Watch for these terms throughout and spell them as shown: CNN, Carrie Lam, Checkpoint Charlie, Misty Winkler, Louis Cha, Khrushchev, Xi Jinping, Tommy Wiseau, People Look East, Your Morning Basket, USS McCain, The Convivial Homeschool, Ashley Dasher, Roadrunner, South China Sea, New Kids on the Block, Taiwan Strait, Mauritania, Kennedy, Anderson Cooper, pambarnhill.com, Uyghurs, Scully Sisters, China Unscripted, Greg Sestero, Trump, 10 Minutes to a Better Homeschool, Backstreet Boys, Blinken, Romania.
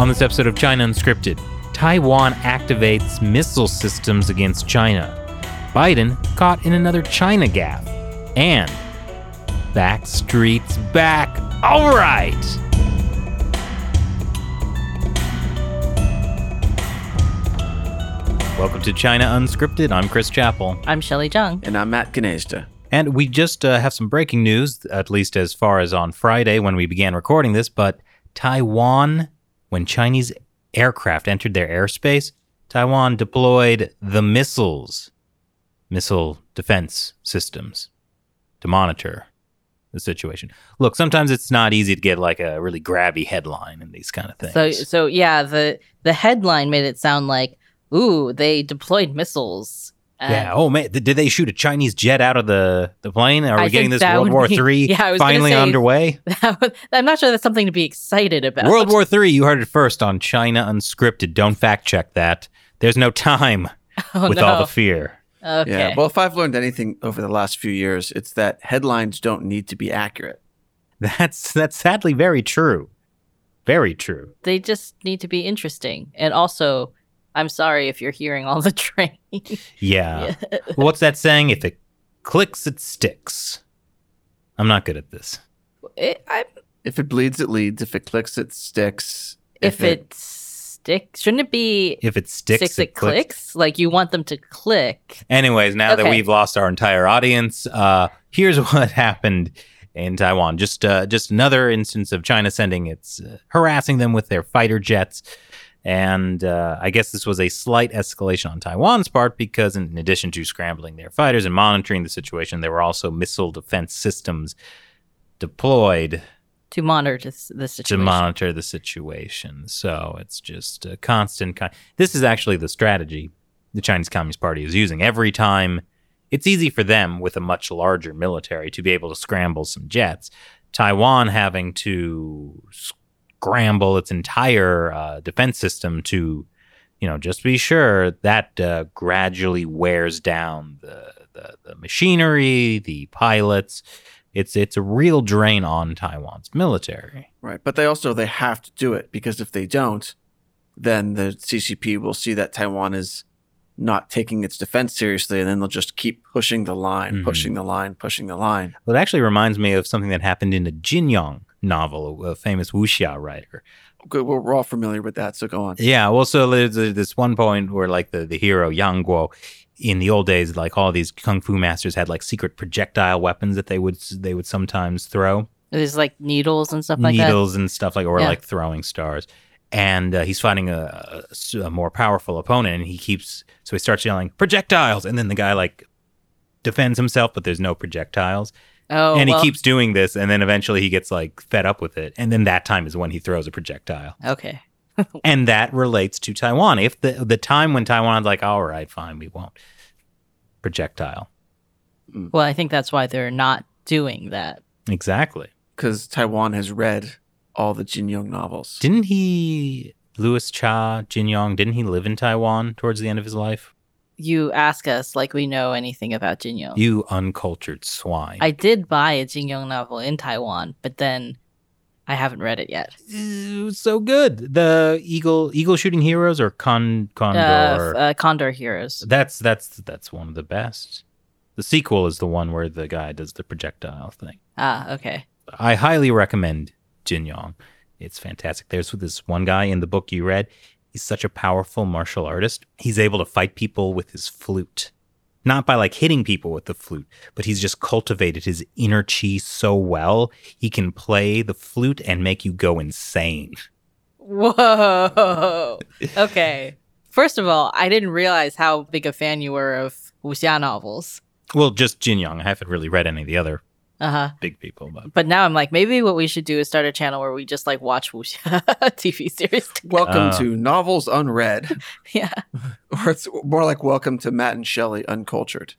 On this episode of China Unscripted, Taiwan activates missile systems against China, Biden caught in another China gaffe, and Backstreet's back. All right! Welcome to China Unscripted. I'm Chris Chappell. I'm Shelley Zhang. And I'm Matt Gnaizda. And we just have some breaking news, at least as far as on Friday when we began recording this, but Taiwan, when Chinese aircraft entered their airspace, Taiwan deployed the missile defense systems to monitor the situation. Look, sometimes it's not easy to get like a really grabby headline in these kind of things. So yeah, the headline made it sound like, ooh, they deployed missiles. Yeah. Oh man, did they shoot a Chinese jet out of the plane? Are we getting this World War III finally underway? I'm not sure that's something to be excited about. World War III, you heard it first on China Unscripted. Don't fact check that. There's no time with all the fear. Okay. Yeah. Well, if I've learned anything over the last few years, it's that headlines don't need to be accurate. That's sadly very true. Very true. They just need to be interesting, and also, I'm sorry if you're hearing all the train. Yeah. Well, what's that saying? If it clicks, it sticks. I'm not good at this. If it bleeds, it leads. If it clicks, it sticks. If it sticks, shouldn't it be? If it sticks, it clicks. Like you want them to click. Anyways, now that we've lost our entire audience, here's what happened in Taiwan. Just another instance of China sending its harassing them with their fighter jets. And I guess this was a slight escalation on Taiwan's part because in addition to scrambling their fighters and monitoring the situation, there were also missile defense systems deployed to monitor the situation. So it's just a constant. This is actually the strategy the Chinese Communist Party is using. Every time it's easy for them with a much larger military to be able to scramble some jets, Taiwan having to scramble its entire defense system to, just be sure that gradually wears down the machinery, the pilots. It's a real drain on Taiwan's military. Right, but they have to do it because if they don't, then the CCP will see that Taiwan is not taking its defense seriously, and then they'll just keep pushing the line, pushing the line. Well, it actually reminds me of something that happened in a Jin Yong novel, a famous Wuxia writer. Good, well, we're all familiar with that, so go on. Yeah, well, so there's this one point where, like, the hero, Yang Guo, in the old days, like, all these kung fu masters had, like, secret projectile weapons that they would sometimes throw. There's, like, needles and stuff like that? Needles and stuff like, or, like, throwing stars. And he's fighting a more powerful opponent, and so he starts yelling, projectiles! And then the guy, like, defends himself, but there's no projectiles. Oh, and he keeps doing this, and then eventually he gets, like, fed up with it. And then that time is when he throws a projectile. Okay. And that relates to Taiwan. If the time when Taiwan's like, all right, fine, we won't. Projectile. Well, I think that's why they're not doing that. Exactly. Because Taiwan has read all the Jin Yong novels. Louis Cha, Jin Yong, didn't he live in Taiwan towards the end of his life? You ask us like we know anything about Jin Yong. You uncultured swine. I did buy a Jin Yong novel in Taiwan, but then I haven't read it yet. It was so good. The eagle shooting heroes or condor? Condor heroes. That's one of the best. The sequel is the one where the guy does the projectile thing. Ah, okay. I highly recommend Jin Yong. It's fantastic. There's this one guy in the book you read. He's such a powerful martial artist. He's able to fight people with his flute. Not by like hitting people with the flute, but he's just cultivated his inner chi so well, he can play the flute and make you go insane. Whoa. Okay. First of all, I didn't realize how big a fan you were of Wuxia novels. Well, just Jin Yong. I haven't really read any of the other big people. But now I'm like, maybe what we should do is start a channel where we just like watch Wuxia TV series together. Welcome to Novels Unread. Yeah. Or it's more like Welcome to Matt and Shelley Uncultured,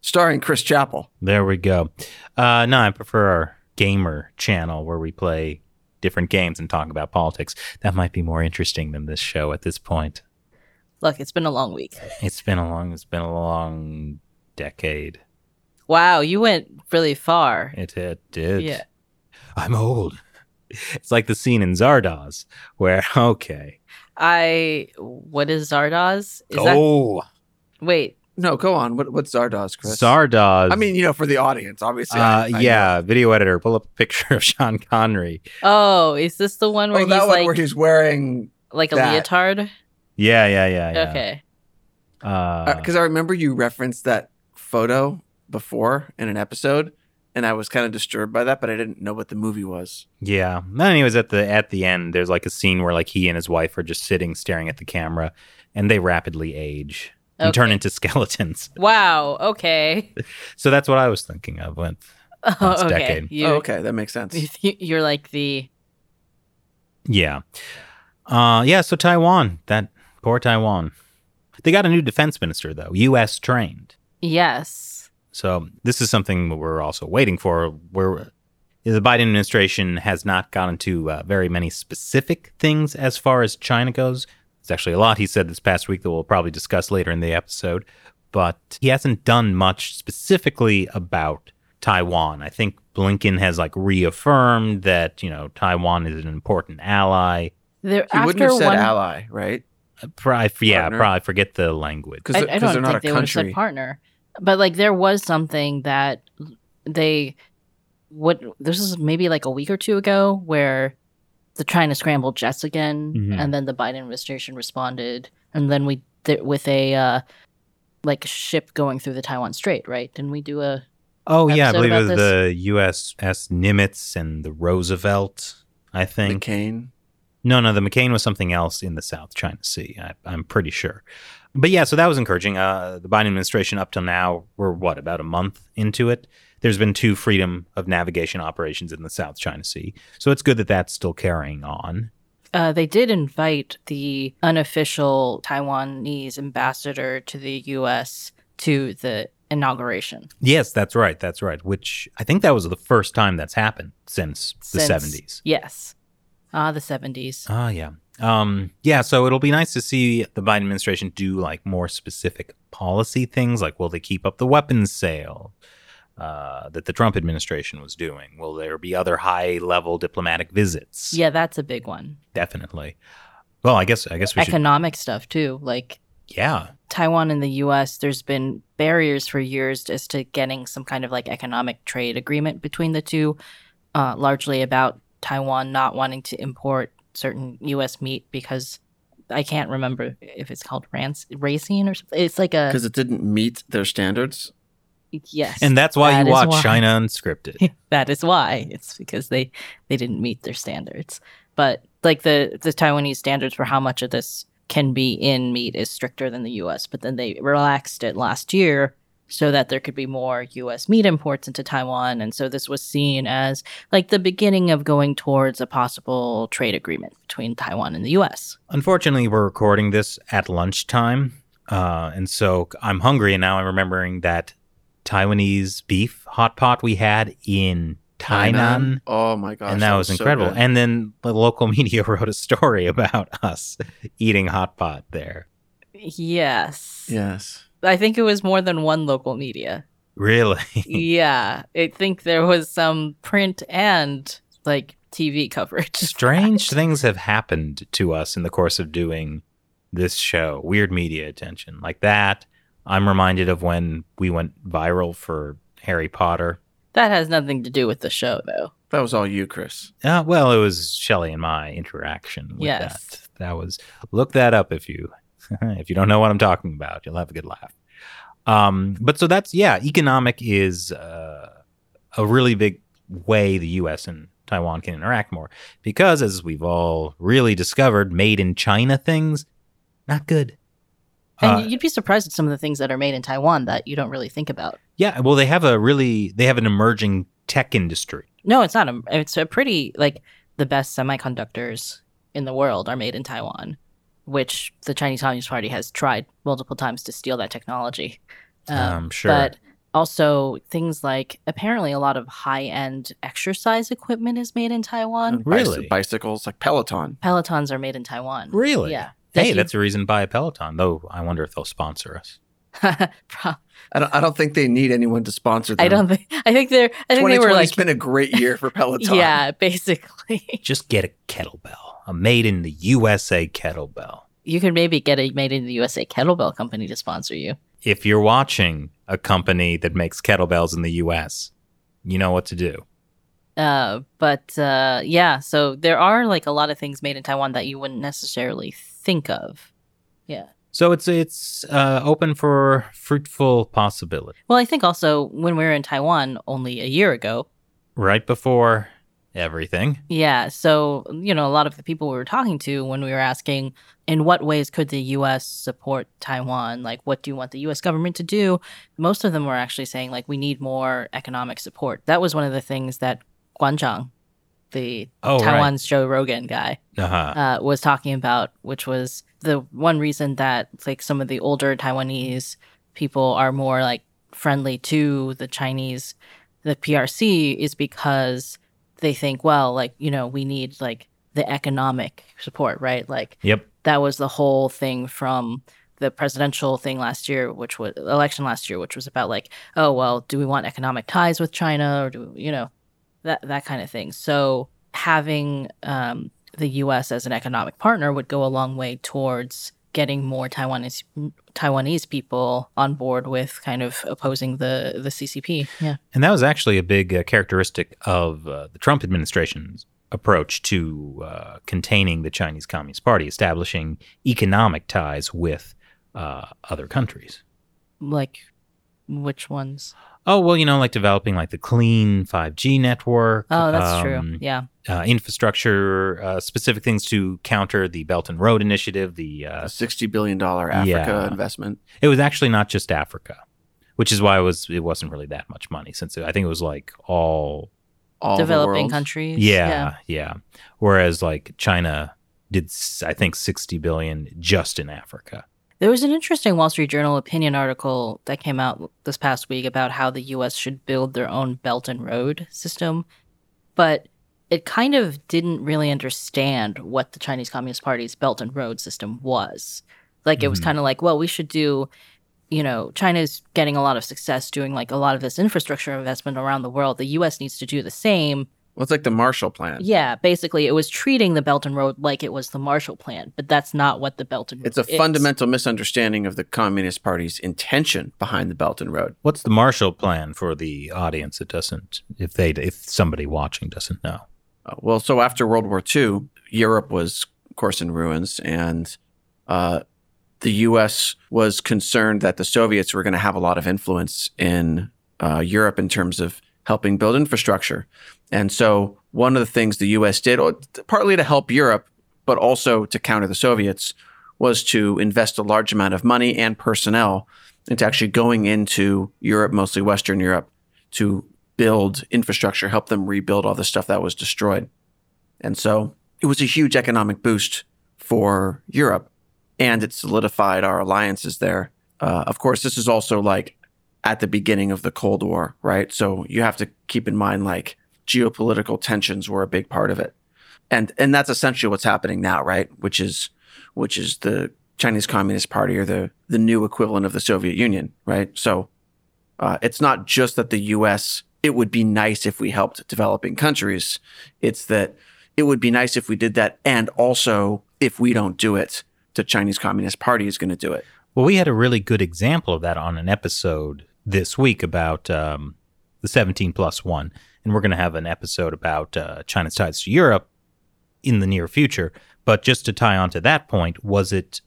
starring Chris Chappell. There we go. No, I prefer our gamer channel where we play different games and talk about politics. That might be more interesting than this show at this point. Look, it's been a long week. It's been a long decade. Wow, you went really far. It did. Yeah. I'm old. It's like the scene in Zardoz where, okay. What is Zardoz? Wait. No, go on. What's Zardoz, Chris? Zardoz. I mean, you know, for the audience, obviously. I know. Video editor, pull up a picture of Sean Connery. Oh, is this the one where where he's wearing like a leotard? Yeah. Okay. Because I remember you referenced that photo before in an episode, and I was kind of disturbed by that, but I didn't know what the movie was. Yeah. Anyways, at the end, there's like a scene where like he and his wife are just sitting staring at the camera, and they rapidly age. Okay. And turn into skeletons. Wow. Okay. So that's what I was thinking of with this decade. Okay. That makes sense. You're like the... Yeah. So Taiwan. That poor Taiwan. They got a new defense minister, though. U.S. trained. Yes. So this is something we're also waiting for. The Biden administration has not gotten to very many specific things as far as China goes. It's actually a lot he said this past week that we'll probably discuss later in the episode, but he hasn't done much specifically about Taiwan. I think Blinken has like reaffirmed that, you know, Taiwan is an important ally. He wouldn't have said ally, right? Probably forget the language. Because they're not a country. I don't think they would have said partner. But like there was something that this is maybe like a week or two ago where the China scrambled jets again, mm-hmm. and then the Biden administration responded, and then with a ship going through the Taiwan Strait, right? Didn't we do a? Oh yeah, I believe it was the USS Nimitz and the Roosevelt. I think McCain. No, the McCain was something else in the South China Sea. I'm pretty sure, but yeah, so that was encouraging. The Biden administration up till now, we're about a month into it. There's been 2 freedom of navigation operations in the South China Sea. So it's good that that's still carrying on. They did invite the unofficial Taiwanese ambassador to the U.S. to the inauguration. Yes, that's right. Which I think that was the first time that's happened since the 70s. Yes. The 70s. Oh, yeah. So it'll be nice to see the Biden administration do like more specific policy things. Like, will they keep up the weapons sale that the Trump administration was doing? Will there be other high-level diplomatic visits? Yeah, that's a big one. Definitely. Well, I guess we should... Economic stuff, too. Like, yeah. Taiwan and the U.S., there's been barriers for years as to getting some kind of, like, economic trade agreement between the two, largely about Taiwan not wanting to import certain U.S. meat because... I can't remember if it's called racine or something. It's like a... Because it didn't meet their standards? Yes. And that's why you watch China Unscripted. That is why. It's because they didn't meet their standards. But like the Taiwanese standards for how much of this can be in meat is stricter than the U.S. But then they relaxed it last year so that there could be more U.S. meat imports into Taiwan. And so this was seen as like the beginning of going towards a possible trade agreement between Taiwan and the U.S. Unfortunately, we're recording this at lunchtime. And so I'm hungry. And now I'm remembering that Taiwanese beef hot pot we had in Tainan. Oh my gosh. And that was incredible. So and then the local media wrote a story about us eating hot pot there. Yes. Yes. I think it was more than one local media. Really? Yeah. I think there was some print and like TV coverage. Strange things have happened to us in the course of doing this show. Weird media attention like that. I'm reminded of when we went viral for Harry Potter. That has nothing to do with the show, though. That was all you, Chris. Well, it was Shelley and my interaction with that. That was, look that up if you don't know what I'm talking about. You'll have a good laugh. But so that's, economic is a really big way the U.S. and Taiwan can interact more. Because, as we've all really discovered, made in China things, not good. And you'd be surprised at some of the things that are made in Taiwan that you don't really think about. Yeah, well, they have an emerging tech industry. No, it's not. It's a pretty, like, the best semiconductors in the world are made in Taiwan, which the Chinese Communist Party has tried multiple times to steal that technology. I'm sure. But also things like, apparently a lot of high-end exercise equipment is made in Taiwan. Really? Bicycles, like Peloton. Pelotons are made in Taiwan. Really? Yeah. Hey, that's a reason to buy a Peloton, though I wonder if they'll sponsor us. I don't think they need anyone to sponsor them. I think they were like, it's been a great year for Peloton. Yeah, basically. Just get a kettlebell, a made in the USA kettlebell. You could maybe get a made in the USA kettlebell company to sponsor you. If you're watching a company that makes kettlebells in the US, you know what to do. So there are like a lot of things made in Taiwan that you wouldn't necessarily think of. Yeah. So it's open for fruitful possibility. Well, I think also when we were in Taiwan only a year ago. Right before everything. Yeah. So, you know, a lot of the people we were talking to when we were asking, in what ways could the U.S. support Taiwan? Like, what do you want the U.S. government to do? Most of them were actually saying, like, we need more economic support. That was one of the things that Guan Zhang, the Taiwan's Joe Rogan guy, was talking about, which was the one reason that like some of the older Taiwanese people are more like friendly to the Chinese, the PRC, is because they think, well, like, you know, we need like the economic support, right? Like, yep. That was the whole thing from the presidential thing last year, which was about like, oh, well, do we want economic ties with China, or do we, you know, that kind of thing. So having the U.S. as an economic partner would go a long way towards getting more Taiwanese people on board with kind of opposing the CCP. Yeah, and that was actually a big characteristic of the Trump administration's approach to containing the Chinese Communist Party, establishing economic ties with other countries. Like which ones? Oh, well, you know, like developing like the clean 5G network. Oh, that's true. Yeah. Infrastructure, specific things to counter the Belt and Road initiative, the $60 billion Africa investment. It was actually not just Africa, which is why it wasn't really that much money, since I think it was like all developing countries. Yeah. Whereas like China did, I think, $60 billion just in Africa. There was an interesting Wall Street Journal opinion article that came out this past week about how the U.S. should build their own Belt and Road system, but it kind of didn't really understand what the Chinese Communist Party's Belt and Road system was. Like, it was kind of like, well, we should do, you know, China's getting a lot of success doing like a lot of this infrastructure investment around the world. The U.S. needs to do the same. Well, it's like the Marshall Plan. Yeah, basically, it was treating the Belt and Road like it was the Marshall Plan, but that's not what the Belt and Road is. It's a fundamental misunderstanding of the Communist Party's intention behind the Belt and Road. What's the Marshall Plan for the audience that doesn't, if somebody watching doesn't know? Well, so after World War II, Europe was, of course, in ruins, and the U.S. was concerned that the Soviets were going to have a lot of influence in Europe in terms of helping build infrastructure. And so one of the things the U.S. did, partly to help Europe, but also to counter the Soviets, was to invest a large amount of money and personnel into actually going into Europe, mostly Western Europe, to build infrastructure, help them rebuild all the stuff that was destroyed. And so it was a huge economic boost for Europe, and it solidified our alliances there. Of course, this is also like at the beginning of the Cold War, right? So you have to keep in mind, like, geopolitical tensions were a big part of it. And that's essentially what's happening now, right? Which is the Chinese Communist Party, or the new equivalent of the Soviet Union, right? So it's not just that the U.S., it would be nice if we helped developing countries. It's that it would be nice if we did that, and also if we don't do it, the Chinese Communist Party is going to do it. Well, we had a really good example of that on an episode this week about the 17+1, and we're going to have an episode about China's ties to Europe in the near future. But just to tie on to that point, was it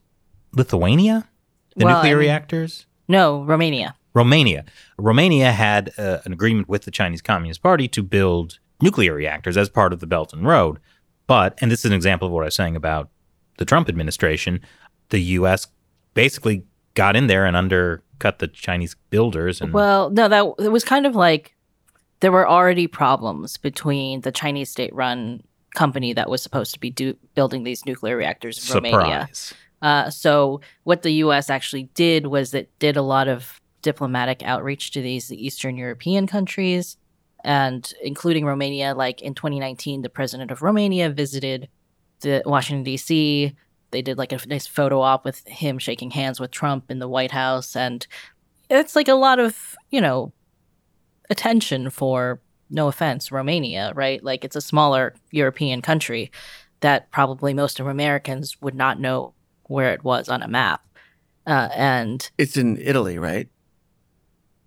Lithuania? The nuclear reactors? No, Romania. Romania had an agreement with the Chinese Communist Party to build nuclear reactors as part of the Belt and Road. But, and this is an example of what I was saying about the Trump administration, the U.S. basically got in there and undercut the Chinese builders. And well, no, that it was kind of like there were already problems between the Chinese state-run company that was supposed to be building these nuclear reactors in Romania. So what the U.S. actually did was it did a lot of diplomatic outreach to these Eastern European countries, and including Romania. Like in 2019, the president of Romania visited Washington, D.C., They did like a nice photo op with him shaking hands with Trump in the White House. And it's like a lot of, you know, attention for, no offense, Romania, right? Like it's a smaller European country that probably most of Americans would not know where it was on a map. And it's in Italy, right?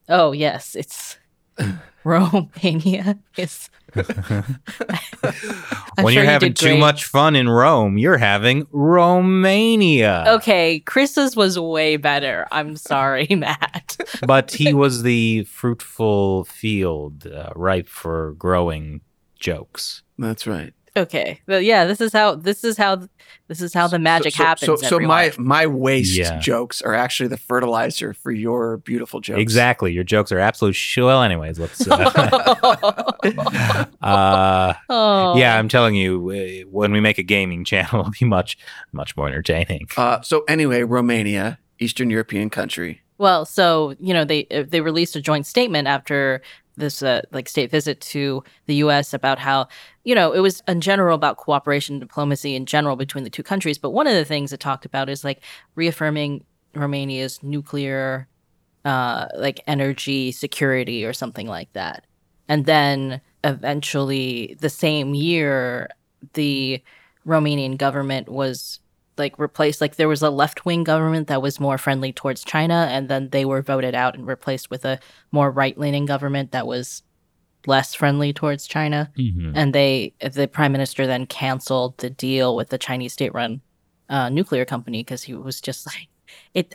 Oh, yes. It's Romania. Yes. When you're having too much fun in Rome, you're having Romania. Okay, Chris's was way better. I'm sorry, Matt. But he was the fruitful field ripe for growing jokes. That's right. Okay. Well, yeah, this is how the magic happens. So my waste jokes are actually the fertilizer for your beautiful jokes. Exactly. Your jokes are absolute well, anyways, let's yeah, I'm telling you, when we make a gaming channel, it'll be much, much more entertaining. So anyway, Romania, Eastern European country. Well, so, you know, they released a joint statement after this state visit to the U.S. about how, you know, it was in general about cooperation and diplomacy in general between the two countries. But one of the things it talked about is like reaffirming Romania's nuclear energy security or something like that. And then eventually the same year, the Romanian government was like replaced. Like there was a left-wing government that was more friendly towards China, and then they were voted out and replaced with a more right-leaning government that was less friendly towards China. Mm-hmm. And the prime minister then canceled the deal with the Chinese state-run nuclear company because he was just like,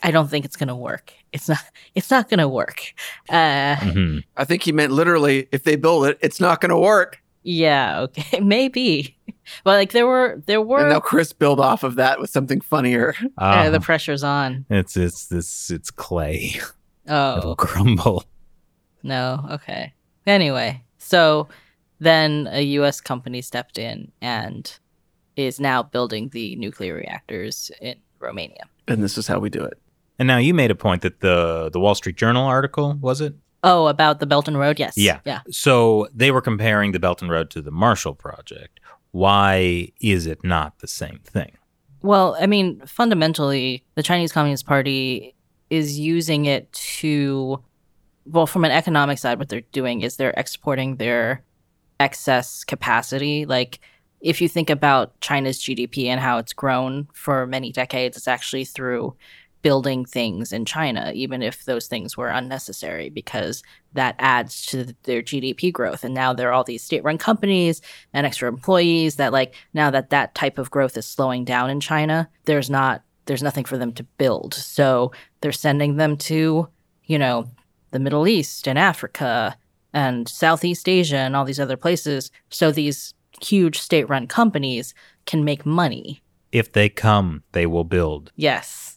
I don't think it's going to work. It's not going to work. Mm-hmm. I think he meant literally, if they build it, it's not going to work. Yeah, okay, maybe. But like there were and now Chris build off of that with something funnier. The pressure's on. It's clay. Oh. It'll crumble. No, okay. Anyway, so then a U.S. company stepped in and is now building the nuclear reactors in Romania. And this is how we do it. And now you made a point that the Wall Street Journal article, was it? Oh, about the Belt and Road, yes. Yeah. So they were comparing the Belt and Road to the Marshall Project. Why is it not the same thing? Well, I mean, fundamentally, the Chinese Communist Party is using it to, well, from an economic side, what they're doing is they're exporting their excess capacity. Like, if you think about China's GDP and how it's grown for many decades, it's actually through building things in China, even if those things were unnecessary, because that adds to their GDP growth. And now there are all these state-run companies and extra employees that, like, now that type of growth is slowing down in China, there's nothing for them to build. So they're sending them to, you know, the Middle East and Africa and Southeast Asia and all these other places, so these huge state-run companies can make money. If they come, they will build. Yes.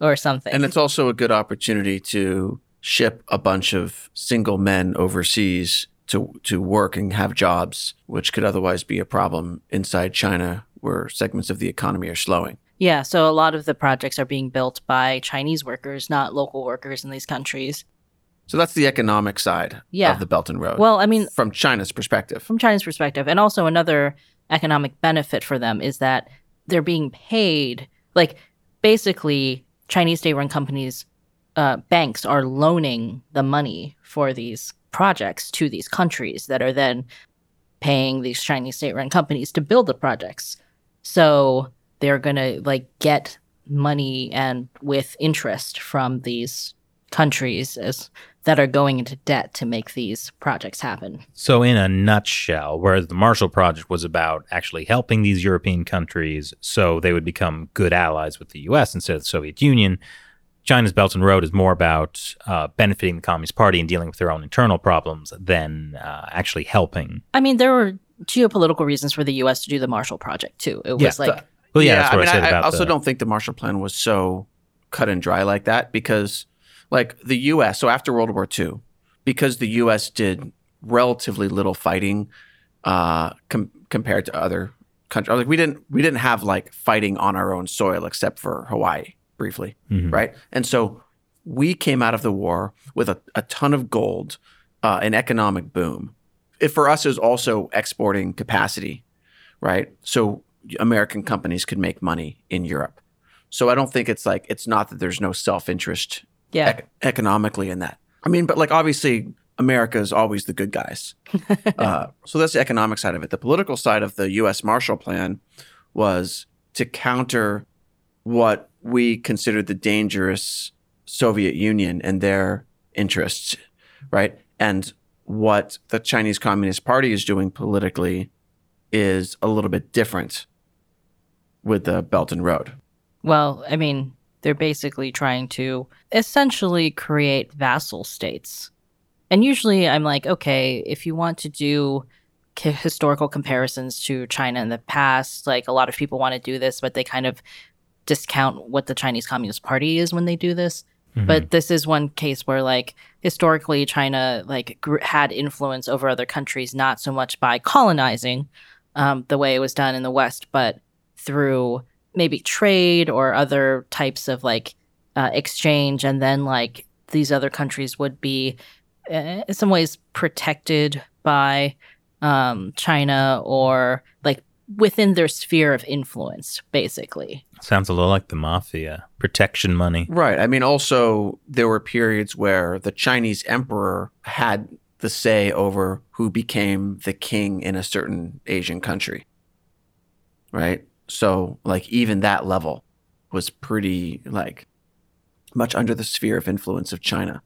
Or something. And it's also a good opportunity to ship a bunch of single men overseas to work and have jobs, which could otherwise be a problem inside China where segments of the economy are slowing. Yeah, so a lot of the projects are being built by Chinese workers, not local workers in these countries. So that's the economic side of the Belt and Road. Well, I mean, from China's perspective. And also another economic benefit for them is that they're being paid, like, basically Chinese state-run companies, banks are loaning the money for these projects to these countries that are then paying these Chinese state-run companies to build the projects. So they're going to, like, get money and with interest from these countries that are going into debt to make these projects happen. So in a nutshell, whereas the Marshall Project was about actually helping these European countries so they would become good allies with the U.S. instead of the Soviet Union, China's Belt and Road is more about benefiting the Communist Party and dealing with their own internal problems than actually helping. I mean, there were geopolitical reasons for the U.S. to do the Marshall Project, too. It was that's what I said about I also don't think the Marshall Plan was so cut and dry like that because— like the U.S., so after World War II, because the U.S. did relatively little fighting compared to other countries. Like we didn't have like fighting on our own soil except for Hawaii briefly, right? And so we came out of the war with a ton of gold, an economic boom. It for us is also exporting capacity, right? So American companies could make money in Europe. So I don't think it's like, it's not that there's no self-interest economically in that. I mean, but like obviously America is always the good guys. So that's the economic side of it. The political side of the U.S. Marshall Plan was to counter what we considered the dangerous Soviet Union and their interests, right? And what the Chinese Communist Party is doing politically is a little bit different with the Belt and Road. Well, I mean, they're basically trying to essentially create vassal states. And usually I'm like, okay, if you want to do historical comparisons to China in the past, like a lot of people want to do this, but they kind of discount what the Chinese Communist Party is when they do this. Mm-hmm. But this is one case where, like, historically China, like, had influence over other countries, not so much by colonizing the way it was done in the West, but through maybe trade or other types of, like, exchange. And then, like, these other countries would be in some ways protected by China or, like, within their sphere of influence, basically. Sounds a lot like the mafia. Protection money. Right. I mean, also, there were periods where the Chinese emperor had the say over who became the king in a certain Asian country. Right? So, like, even that level was pretty, like, much under the sphere of influence of China.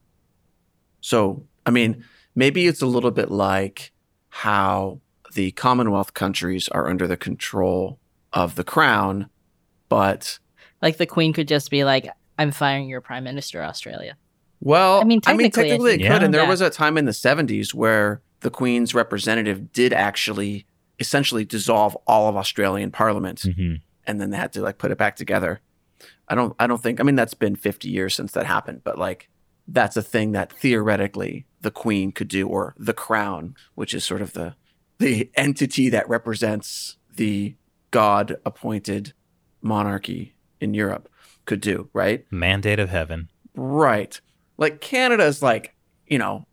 So, I mean, maybe it's a little bit like how the Commonwealth countries are under the control of the crown, but... Like the queen could just be like, I'm firing your prime minister, Australia. Well, I mean, technically it could. And there was a time in the 70s where the queen's representative did actually essentially dissolve all of Australian parliament. Mm-hmm. And then they had to, like, put it back together. I don't think... I mean, that's been 50 years since that happened, but, like, that's a thing that theoretically the queen could do, or the crown, which is sort of the entity that represents the God-appointed monarchy in Europe, could do, right? Mandate of heaven. Right. Like, Canada's like, you know,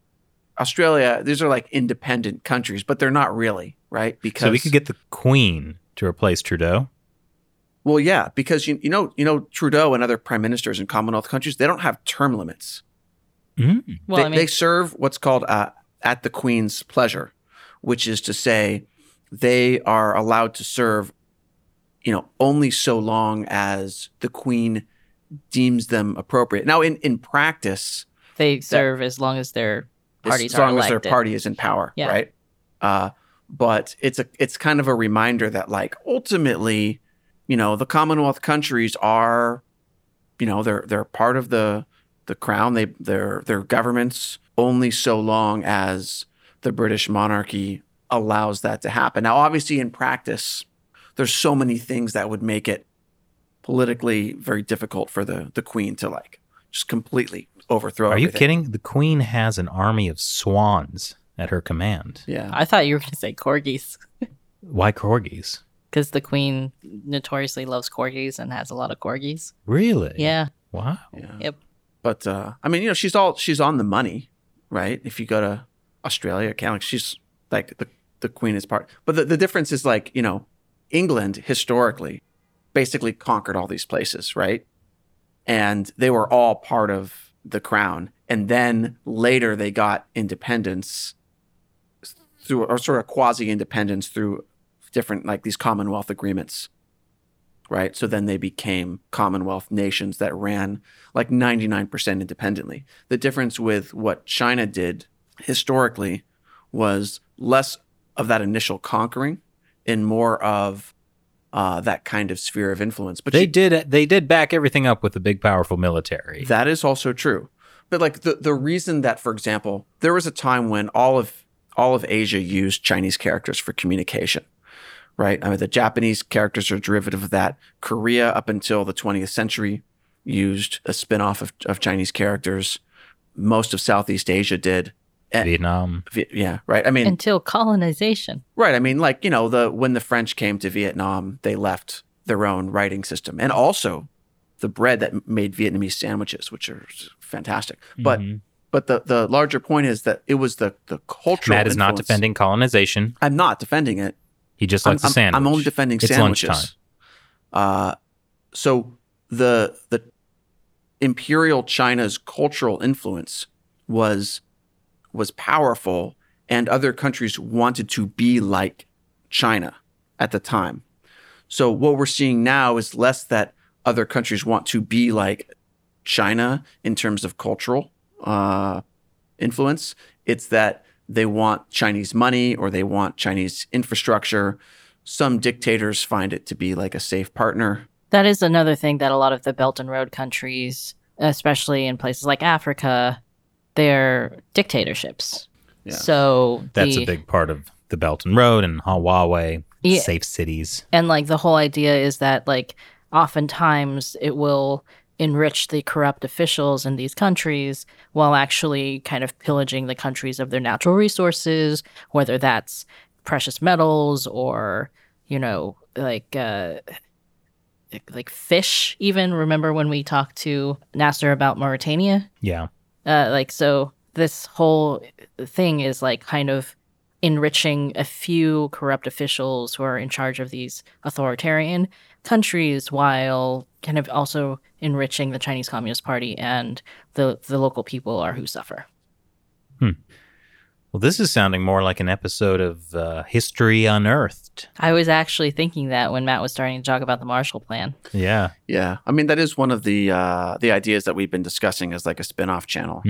Australia, these are like independent countries, but they're not really, right? Because... So we could get the Queen to replace Trudeau? Well, yeah, because you know Trudeau and other prime ministers in Commonwealth countries, they don't have term limits. Mm. Well, they serve what's called at the Queen's pleasure, which is to say they are allowed to serve, you know, only so long as the Queen deems them appropriate. Now, in practice... They serve as long as their parties are elected. As long as their party is in power, yeah. Right? But it's kind of a reminder that, like, ultimately, you know, the Commonwealth countries are, you know, they're part of the crown. They're governments only so long as... the British monarchy allows that to happen. Now, obviously, in practice, there's so many things that would make it politically very difficult for the Queen to, like, just completely overthrow everything. Are you kidding? The Queen has an army of swans at her command. Yeah. I thought you were going to say corgis. Why corgis? Because the Queen notoriously loves corgis and has a lot of corgis. Really? Yeah. Wow. Yeah. Yep. But, I mean, you know, she's on the money, right? If you go to... Australia, Canada, she's like the Queen is part. But the difference is, like, you know, England historically basically conquered all these places, right? And they were all part of the crown. And then later they got independence through, or sort of quasi-independence through different, like, these Commonwealth agreements, right? So then they became Commonwealth nations that ran like 99% independently. The difference with what China did historically was less of that initial conquering and more of that kind of sphere of influence. But they did back everything up with a big, powerful military. That is also true. But, like, the reason that, for example, there was a time when all of Asia used Chinese characters for communication, right? I mean, the Japanese characters are derivative of that. Korea, up until the 20th century, used a spin-off of Chinese characters. Most of Southeast Asia did. Vietnam. Yeah, right. I mean, until colonization. Right. I mean, like, you know, when the French came to Vietnam, they left their own writing system, and also the bread that made Vietnamese sandwiches, which are fantastic. But mm-hmm. But the larger point is that it was the cultural influence. Matt is not defending colonization. I'm not defending it. He just likes a sandwich. I'm only defending sandwiches. It's lunchtime. So the Imperial China's cultural influence was powerful, and other countries wanted to be like China at the time. So what we're seeing now is less that other countries want to be like China in terms of cultural influence. It's that they want Chinese money or they want Chinese infrastructure. Some dictators find it to be like a safe partner. That is another thing that a lot of the Belt and Road countries, especially in places like Africa, they're dictatorships. Yeah. So that's a big part of the Belt and Road and Huawei, yeah, safe cities. And like the whole idea is that like oftentimes it will enrich the corrupt officials in these countries while actually kind of pillaging the countries of their natural resources, whether that's precious metals or, you know, like fish even. Remember when we talked to Nasser about Mauritania? Yeah. So this whole thing is like kind of enriching a few corrupt officials who are in charge of these authoritarian countries while kind of also enriching the Chinese Communist Party, and the local people are who suffer. Well, this is sounding more like an episode of History Unearthed. I was actually thinking that when Matt was starting to talk about the Marshall Plan. Yeah. Yeah. I mean, that is one of the ideas that we've been discussing as like a spin-off channel,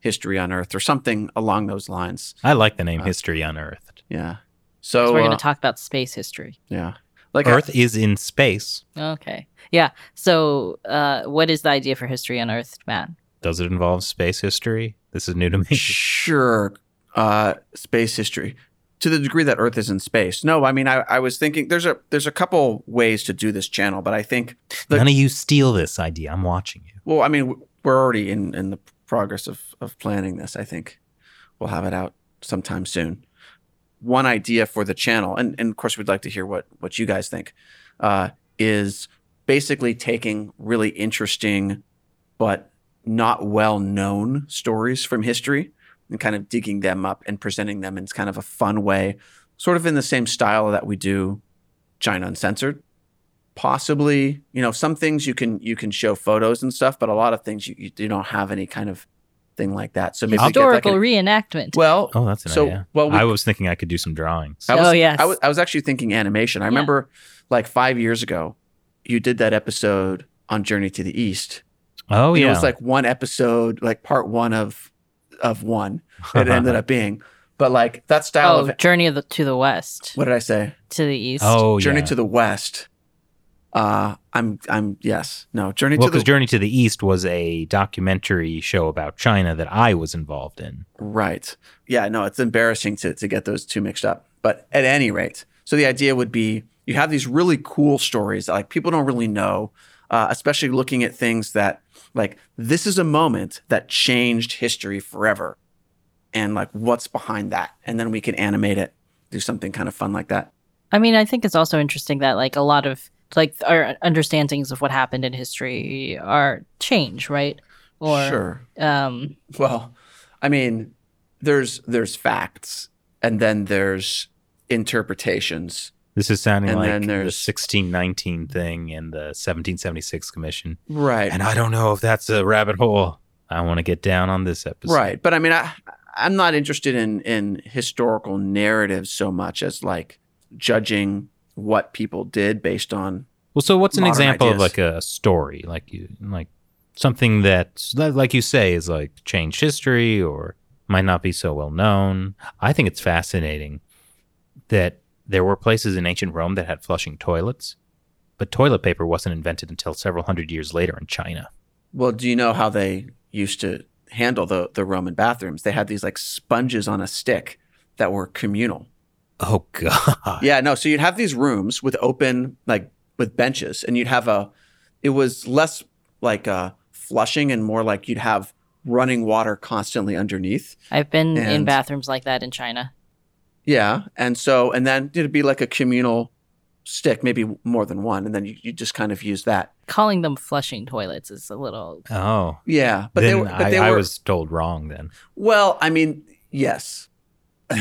History Unearthed or something along those lines. I like the name History Unearthed. Yeah. So we're going to talk about space history. Yeah. Like Earth is in space. Okay. Yeah. So what is the idea for History Unearthed, Matt? Does it involve space history? This is new to me. Sure. Space history. To the degree that Earth is in space. No, I mean, I was thinking there's a couple ways to do this channel, but I think... None of you steal this idea. I'm watching you. Well, I mean, we're already in the progress of planning this. I think we'll have it out sometime soon. One idea for the channel, and of course we'd like to hear what you guys think, is basically taking really interesting but not well-known stories from history and kind of digging them up and presenting them in kind of a fun way, sort of in the same style that we do China Uncensored. Possibly, you know, some things you can show photos and stuff, but a lot of things you don't have any kind of thing like that. So maybe historical reenactment. Well, that's an idea. Well, I was thinking I could do some drawings. I was actually thinking animation. I remember like 5 years ago, you did that episode on Journey to the East. Oh, and yeah. It was like one episode, like part one of one. It ended up being, but like that style of Journey to the West. What did I say? To the East. Oh, Journey to the West. Journey to the... Well, because Journey to the East was a documentary show about China that I was involved in. Right. Yeah, no, it's embarrassing to get those two mixed up. But at any rate, so the idea would be you have these really cool stories that like people don't really know, especially looking at things that like this is a moment that changed history forever. And like what's behind that? And then we can animate it, do something kind of fun like that. I mean, I think it's also interesting that like a lot of... like our understandings of what happened in history are change, right? Or, sure. Well, I mean, there's facts, and then there's interpretations. This is sounding like the 1619 thing and the 1776 commission, right? And I don't know if that's a rabbit hole I want to get down on this episode, right? But I mean, I'm not interested in historical narratives so much as like judging what people did based on... Well, so what's an example of like a story, like something that, like you say, is like changed history or might not be so well known? I think it's fascinating that there were places in ancient Rome that had flushing toilets, but toilet paper wasn't invented until several hundred years later in China. Well, do you know how they used to handle the Roman bathrooms? They had these like sponges on a stick that were communal. Oh, God. Yeah, no. So you'd have these rooms with open, like with benches, and you'd have it was less like flushing and more like you'd have running water constantly underneath. I've been in bathrooms like that in China. Yeah. And then it'd be like a communal stick, maybe more than one. And then you just kind of use that. Calling them flushing toilets is a little. Oh. Yeah. But I was told wrong then. Well, I mean, yes.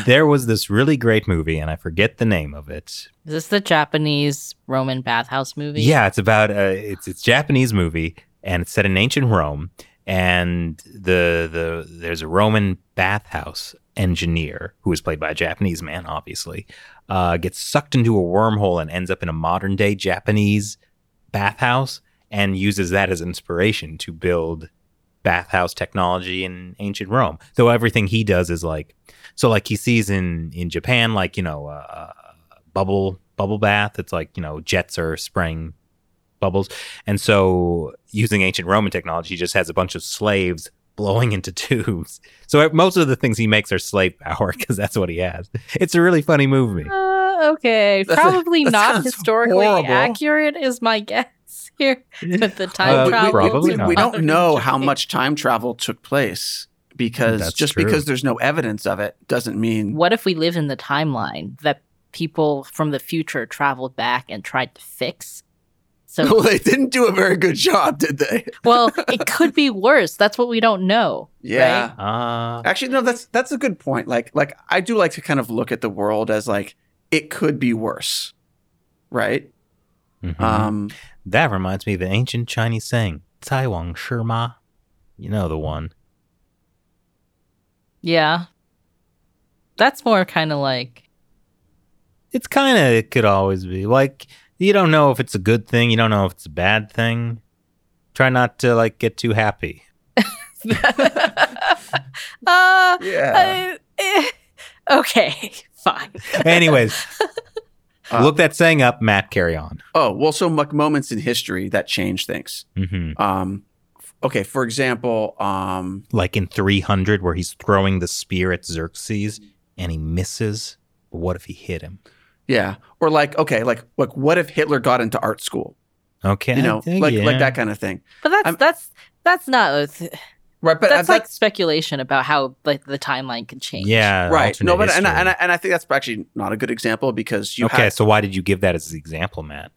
there was this really great movie, and I forget the name of it. Is this the Japanese Roman bathhouse movie? Yeah, it's about it's Japanese movie, and it's set in ancient Rome. And there's a Roman bathhouse engineer who is played by a Japanese man, obviously, gets sucked into a wormhole and ends up in a modern day Japanese bathhouse and uses that as inspiration to build bathhouse technology in ancient Rome. So everything he does is like, so like he sees in Japan, like, you know, bubble bath. It's like, you know, jets are spraying bubbles. And so using ancient Roman technology, he just has a bunch of slaves blowing into tubes. So most of the things he makes are slave power because that's what he has. It's a really funny movie. Okay. Probably not historically accurate is my guess here. But the time travel. We don't know how much time travel took place because because there's no evidence of it doesn't mean. What if we live in the timeline that people from the future traveled back and tried to fix? So, well, they didn't do a very good job, did they? Well, it could be worse. That's what we don't know. Yeah. Right? Actually, no, that's a good point. Like I do like to kind of look at the world as like it could be worse, right? Mm-hmm. That reminds me of an ancient Chinese saying, "Cai Wang Shi Ma," you know the one. Yeah, that's more kind of like. It's kind of it could always be like. You don't know if it's a good thing. You don't know if it's a bad thing. Try not to like get too happy. Yeah. Okay. Fine. Anyways, look that saying up, Matt. Carry on. Oh well, so moments in history that change things. Mm-hmm. Okay, for example, like in 300, where he's throwing the spear at Xerxes and he misses. But what if he hit him? Yeah. Or like, okay, like what if Hitler got into art school? Okay. You know, like that kind of thing. But that's not right, but that's like speculation about how like the timeline could change. Yeah. Right. No, but and I think that's actually not a good example because you okay, so why did you give that as an example, Matt?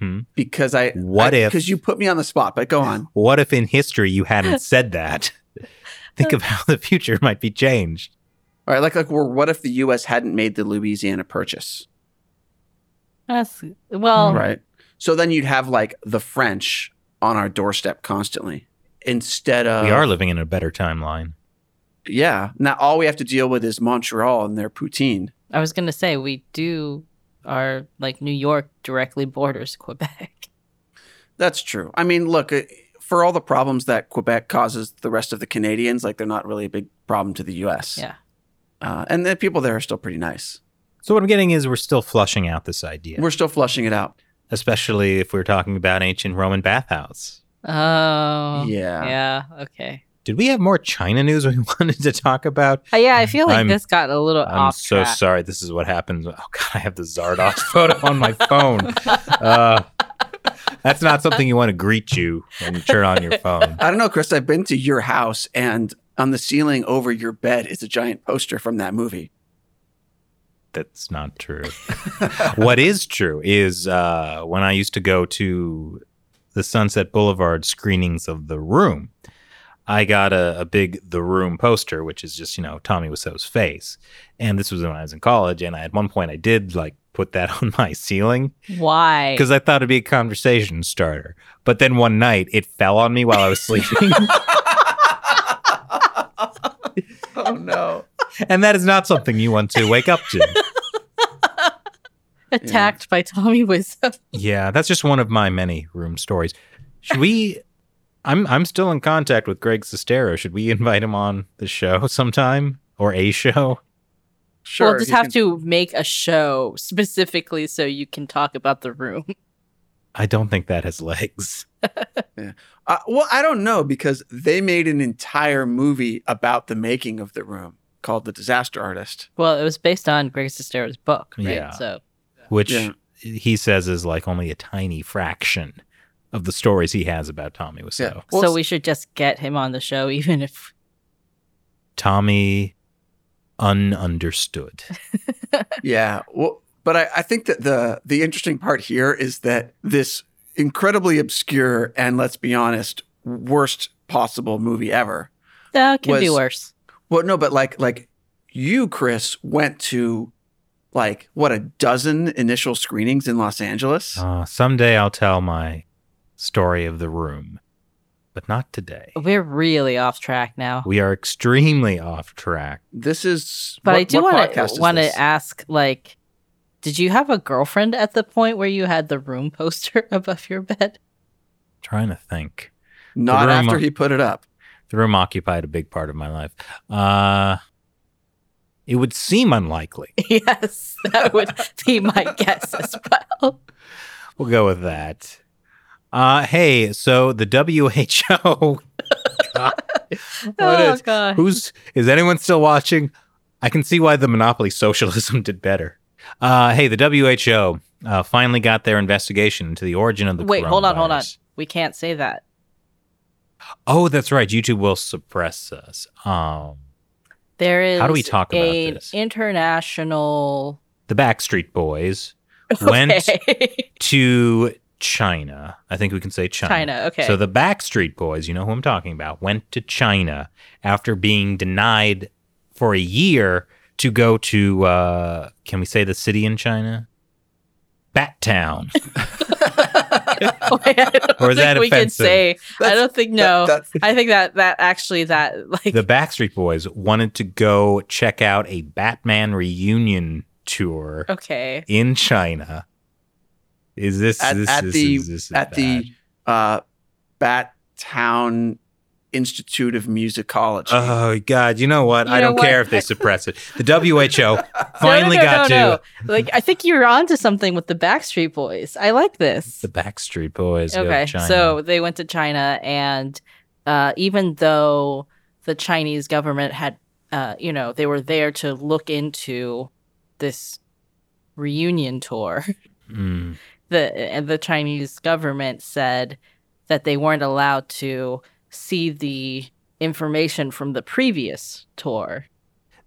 Hmm? Because because you put me on the spot, but go on. What if in history you hadn't said that? Think of how the future might be changed. All right, like what if the US hadn't made the Louisiana Purchase? Right. So then you'd have like the French on our doorstep constantly instead of. We are living in a better timeline. Yeah. Now all we have to deal with is Montreal and their poutine. I was going to say we do our like New York directly borders Quebec. That's true. I mean, look, for all the problems that Quebec causes the rest of the Canadians, like they're not really a big problem to the U.S. Yeah. And the people there are still pretty nice. So what I'm getting is we're still flushing out this idea. We're still flushing it out. Especially if we're talking about ancient Roman bathhouse. Oh. Yeah. Yeah. Okay. Did we have more China news we wanted to talk about? Yeah, I feel like this got a little off track. I'm so sorry. This is what happens. Oh, God, I have the Zardoz photo on my phone. That's not something you want to greet you when you turn on your phone. I don't know, Chris. I've been to your house, and on the ceiling over your bed is a giant poster from that movie. That's not true. What is true is when I used to go to the Sunset Boulevard screenings of The Room, I got a big The Room poster, which is just, you know, Tommy Wiseau's face. And this was when I was in college. And at one point I did like put that on my ceiling. Why? Because I thought it'd be a conversation starter. But then one night it fell on me while I was sleeping. Oh, no. And that is not something you want to wake up to. Attacked by Tommy Wiseau. Yeah, that's just one of my many room stories. Should we... I'm still in contact with Greg Sestero. Should we invite him on the show sometime? Or a show? Sure. We'll just have to make a show specifically so you can talk about The Room. I don't think that has legs. Yeah. Well, I don't know because they made an entire movie about the making of The Room called The Disaster Artist. Well, it was based on Greg Sestero's book, right? Yeah. So, which he says is like only a tiny fraction of the stories he has about Tommy Wiseau. Yeah. Well, so we should just get him on the show even if... Tommy ununderstood. Yeah. Well, but I think that the interesting part here is that this incredibly obscure and, let's be honest, worst possible movie ever. That could be worse. Well, no, but like you, Chris, went to like, what, a dozen initial screenings in Los Angeles? Someday I'll tell my story of The Room, but not today. We're really off track now. We are extremely off track. This is, but what, I do want to ask, like, did you have a girlfriend at the point where you had The Room poster above your bed? I'm trying to think. Not after he put it up. The Room occupied a big part of my life. It would seem unlikely. Yes, that would be my guess as well. We'll go with that. Hey, so the WHO. God, God. Is anyone still watching? I can see why the monopoly socialism did better. Hey, the WHO finally got their investigation into the origin of the coronavirus. Wait, hold on. We can't say that. Oh, that's right. YouTube will suppress us. There is how do we talk about this? International. The Backstreet Boys went to China. I think we can say China. China, okay. So the Backstreet Boys, you know who I'm talking about, went to China after being denied for a year to go to, can we say the city in China? Bat Town. Or is that offensive? We can say. I don't think no. I think that actually that like the Backstreet Boys wanted to go check out a Batman reunion tour. Okay. In China, is this at the Bat Town Institute of Musicology? Oh God! You know what? I don't care if they suppress it. The WHO finally got to. Like I think you're onto something with the Backstreet Boys. I like this. The Backstreet Boys. Okay, so they went to China, and even though the Chinese government had, they were there to look into this reunion tour. Mm. The Chinese government said that they weren't allowed to see the information from the previous tour.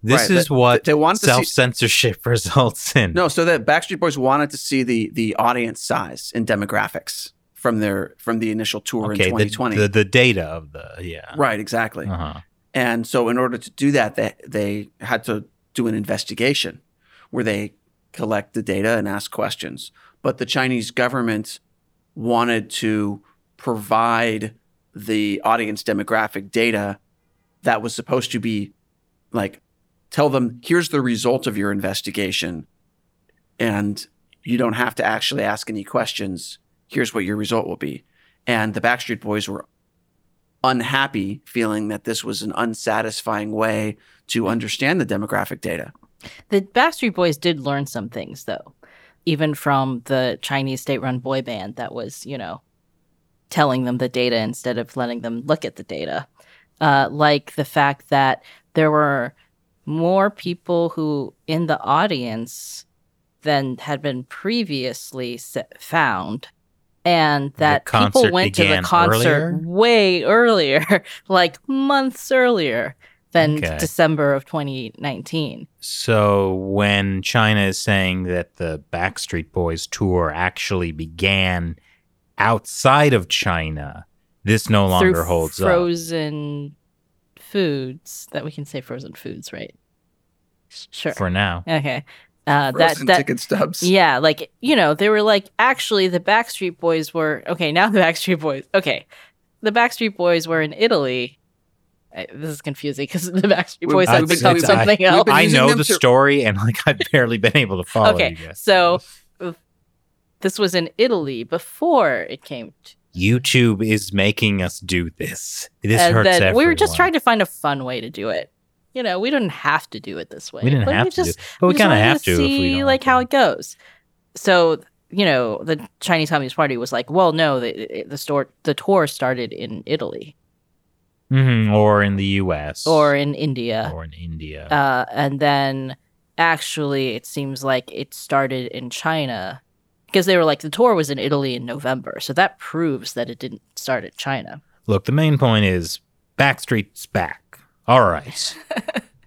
This is what self-censorship results in. No, so that Backstreet Boys wanted to see the audience size and demographics from the initial tour in 2020. The data of the, yeah. Right, exactly. Uh-huh. And so in order to do that, they had to do an investigation where they collect the data and ask questions. But the Chinese government wanted to provide the audience demographic data that was supposed to be like, tell them, here's the result of your investigation and you don't have to actually ask any questions. Here's what your result will be. And the Backstreet Boys were unhappy, feeling that this was an unsatisfying way to understand the demographic data. The Backstreet Boys did learn some things, though, even from the Chinese state-run boy band that was, telling them the data instead of letting them look at the data. Like the fact that there were more people who in the audience than had been previously found. And that people went to the concert way earlier, like months earlier than December of 2019. So when China is saying that the Backstreet Boys tour actually began outside of China, this no longer holds frozen up. Foods that we can say frozen foods, right? Sure. For now. Okay. Frozen ticket stubs. Yeah, like, they were like, actually, the Backstreet Boys were... Okay, now the Backstreet Boys... Okay, the Backstreet Boys were in Italy. This is confusing because the Backstreet Boys have become something else. I know the story, and like I've barely been able to follow it. Okay, so... This was in Italy before it came to... YouTube is making us do this. This hurts everyone. We were just trying to find a fun way to do it. We didn't have to do it this way. We didn't have to do it. But we kind of have to see like how it goes. So, the Chinese Communist Party was like, well, no, the tour started in Italy. Mm-hmm. Or in the U.S. Or in India. And then actually it seems like it started in China. Because they were like, the tour was in Italy in November. So that proves that it didn't start at China. Look, the main point is Backstreet's back. All right.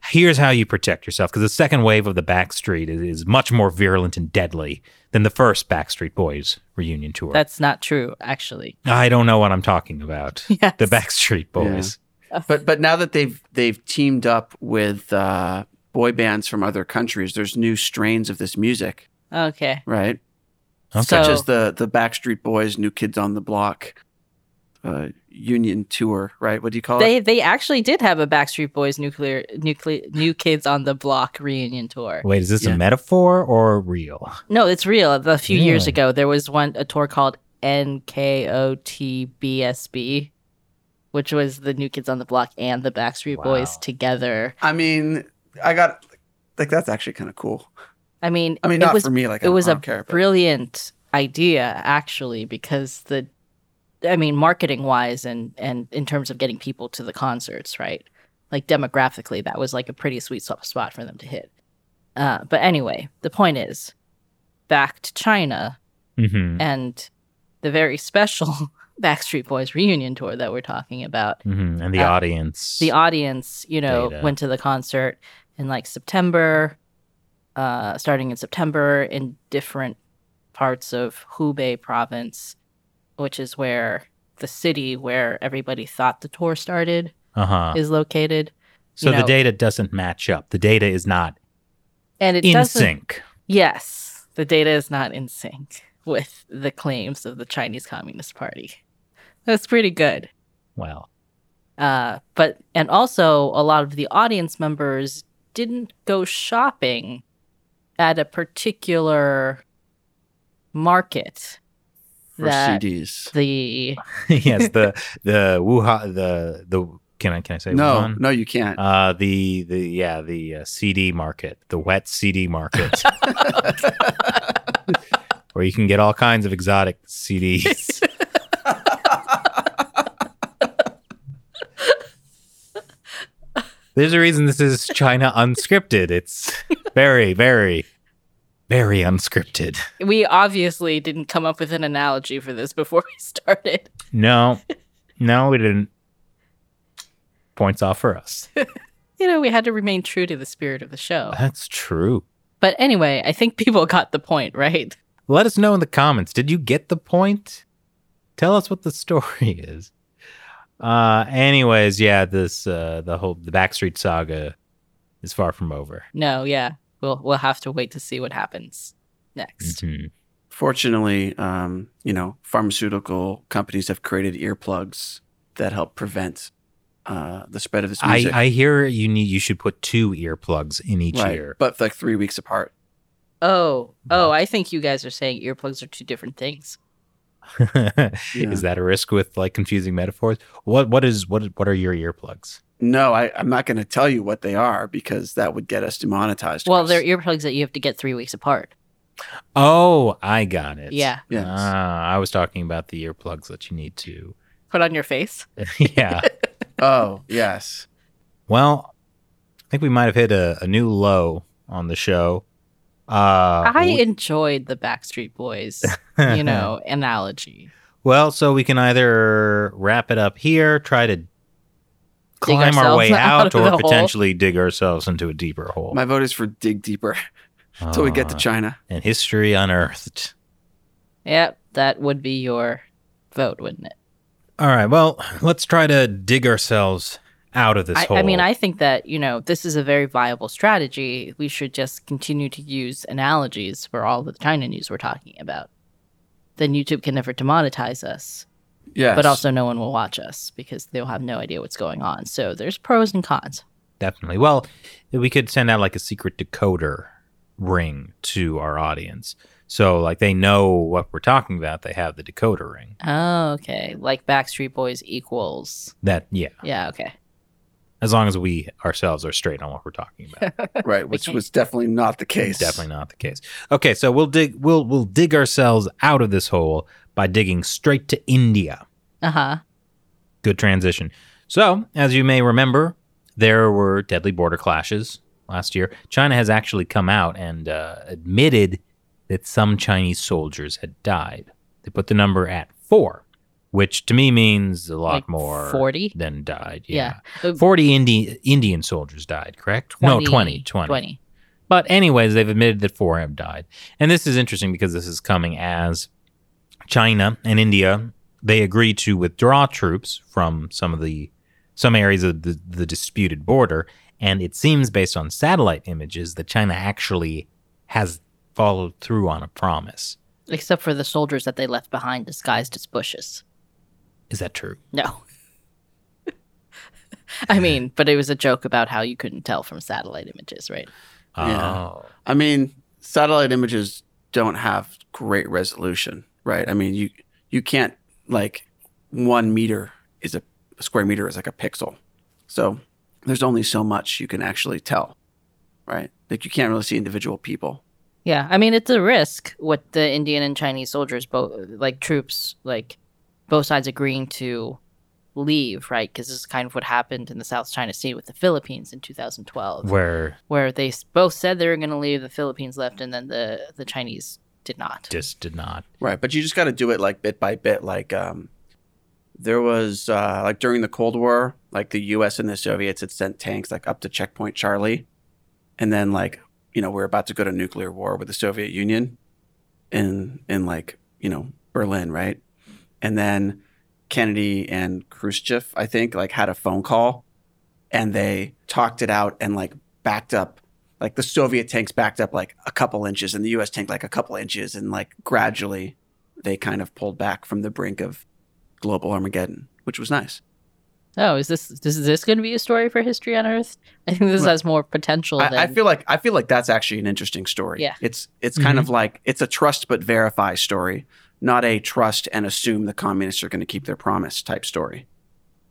Here's how you protect yourself. Because the second wave of the Backstreet is much more virulent and deadly than the first Backstreet Boys reunion tour. That's not true, actually. I don't know what I'm talking about. Yes. The Backstreet Boys. Yeah. But now that they've teamed up with boy bands from other countries. There's new strains of this music. Okay. Right? Okay. Such as the Backstreet Boys, New Kids on the Block, Union Tour, right? What do you call it? They actually did have a Backstreet Boys New Kids on the Block reunion tour. Wait, is this a metaphor or real? No, it's real. A few years ago, there was a tour called NKOTBSB, which was the New Kids on the Block and the Backstreet Boys together. I mean, I got like that's actually kind of cool. I mean, not for me. Like, it was a brilliant idea, actually, because marketing wise and in terms of getting people to the concerts, right? Like demographically, that was like a pretty sweet spot for them to hit. But anyway, the point is back to China and the very special Backstreet Boys reunion tour that we're talking about. Mm-hmm. And the audience. The audience, went to the concert in like September, starting in September in different parts of Hubei province, which is where the city where everybody thought the tour started is located. So the data doesn't match up. The data is not in sync. Yes, the data is not in sync with the claims of the Chinese Communist Party. That's pretty good. Wow. And also a lot of the audience members didn't go shopping at a particular market. For CDs. The Wuhan, the can I say no, Wuhan? No, you can't. The CD market, the wet CD market, where you can get all kinds of exotic CDs. There's a reason this is China Unscripted. It's very, very, very unscripted. We obviously didn't come up with an analogy for this before we started. No, we didn't. Points off for us. We had to remain true to the spirit of the show. That's true. But anyway, I think people got the point, right? Let us know in the comments. Did you get the point? Tell us what the story is. Anyways, this the whole Backstreet saga is far from over. No, yeah. We'll have to wait to see what happens next. Mm-hmm. Fortunately, pharmaceutical companies have created earplugs that help prevent the spread of this music. I hear you should put two earplugs in each ear, but like 3 weeks apart. Oh, I think you guys are saying earplugs are two different things. Is that a risk with like confusing metaphors? What are your earplugs? No, I'm not going to tell you what they are because that would get us demonetized. Well, they're earplugs that you have to get 3 weeks apart. Oh, I got it. Yeah. Yes. I was talking about the earplugs that you need to put on your face. Yeah. Oh, yes. Well, I think we might have hit a new low on the show. I enjoyed the Backstreet Boys, analogy. Well, so we can either wrap it up here, try to climb our way out or potentially dig ourselves into a deeper hole. My vote is for dig deeper until we get to China. And history unearthed. Yep, that would be your vote, wouldn't it? All right, well, let's try to dig ourselves out of this hole. I think that, this is a very viable strategy. We should just continue to use analogies for all the China news we're talking about. Then YouTube can never demonetize us. Yes. But also no one will watch us because they'll have no idea what's going on. So there's pros and cons. Definitely. Well, we could send out like a secret decoder ring to our audience. So like they know what we're talking about. They have the decoder ring. Oh, okay. Like Backstreet Boys equals. That, yeah. Yeah, okay. As long as we ourselves are straight on what we're talking about. Right, which was definitely not the case. Definitely not the case. Okay, so we'll dig ourselves out of this hole by digging straight to India. Uh-huh. Good transition. So, as you may remember, there were deadly border clashes last year. China has actually come out and admitted that some Chinese soldiers had died. They put the number at 4, which to me means a lot like more 40? Than died. Yeah. 40 Indian soldiers died, correct? 20. But anyways, they've admitted that 4 have died. And this is interesting because this is coming as China and India, they agreed to withdraw troops from some areas of the disputed border And it seems, based on satellite images, that China actually has followed through on a promise. Except for the soldiers that they left behind disguised as bushes. Is that true? No. I mean, but it was a joke about how you couldn't tell from satellite images, right? Oh. Yeah. I mean, satellite images don't have great resolution, right? I mean, you can't, like, 1 meter is a square meter is like a pixel. So there's only so much you can actually tell, right? Like, you can't really see individual people. Yeah. I mean, it's a risk what the Indian and Chinese soldiers, both sides agreeing to leave, right? Because this is kind of what happened in the South China Sea with the Philippines in 2012. Where they both said they were going to leave, the Philippines left, and then the Chinese did not. Just did not. Right. But you just got to do it like bit by bit. Like there was like during the Cold War, like the U.S. and the Soviets had sent tanks like up to Checkpoint Charlie. And then like, you know, we're about to go to nuclear war with the Soviet Union in like, you know, Berlin, right? And then Kennedy and Khrushchev, I think, like had a phone call and they talked it out and like backed up, like the Soviet tanks backed up like a couple inches and the US tank like a couple inches, and like gradually they kind of pulled back from the brink of global Armageddon, which was nice. Oh, is this going to be a story for History Unearthed? I think this has more potential. I feel like that's actually an interesting story. Yeah, it's kind of like it's a trust but verify story, not a trust and assume the communists are going to keep their promise type story.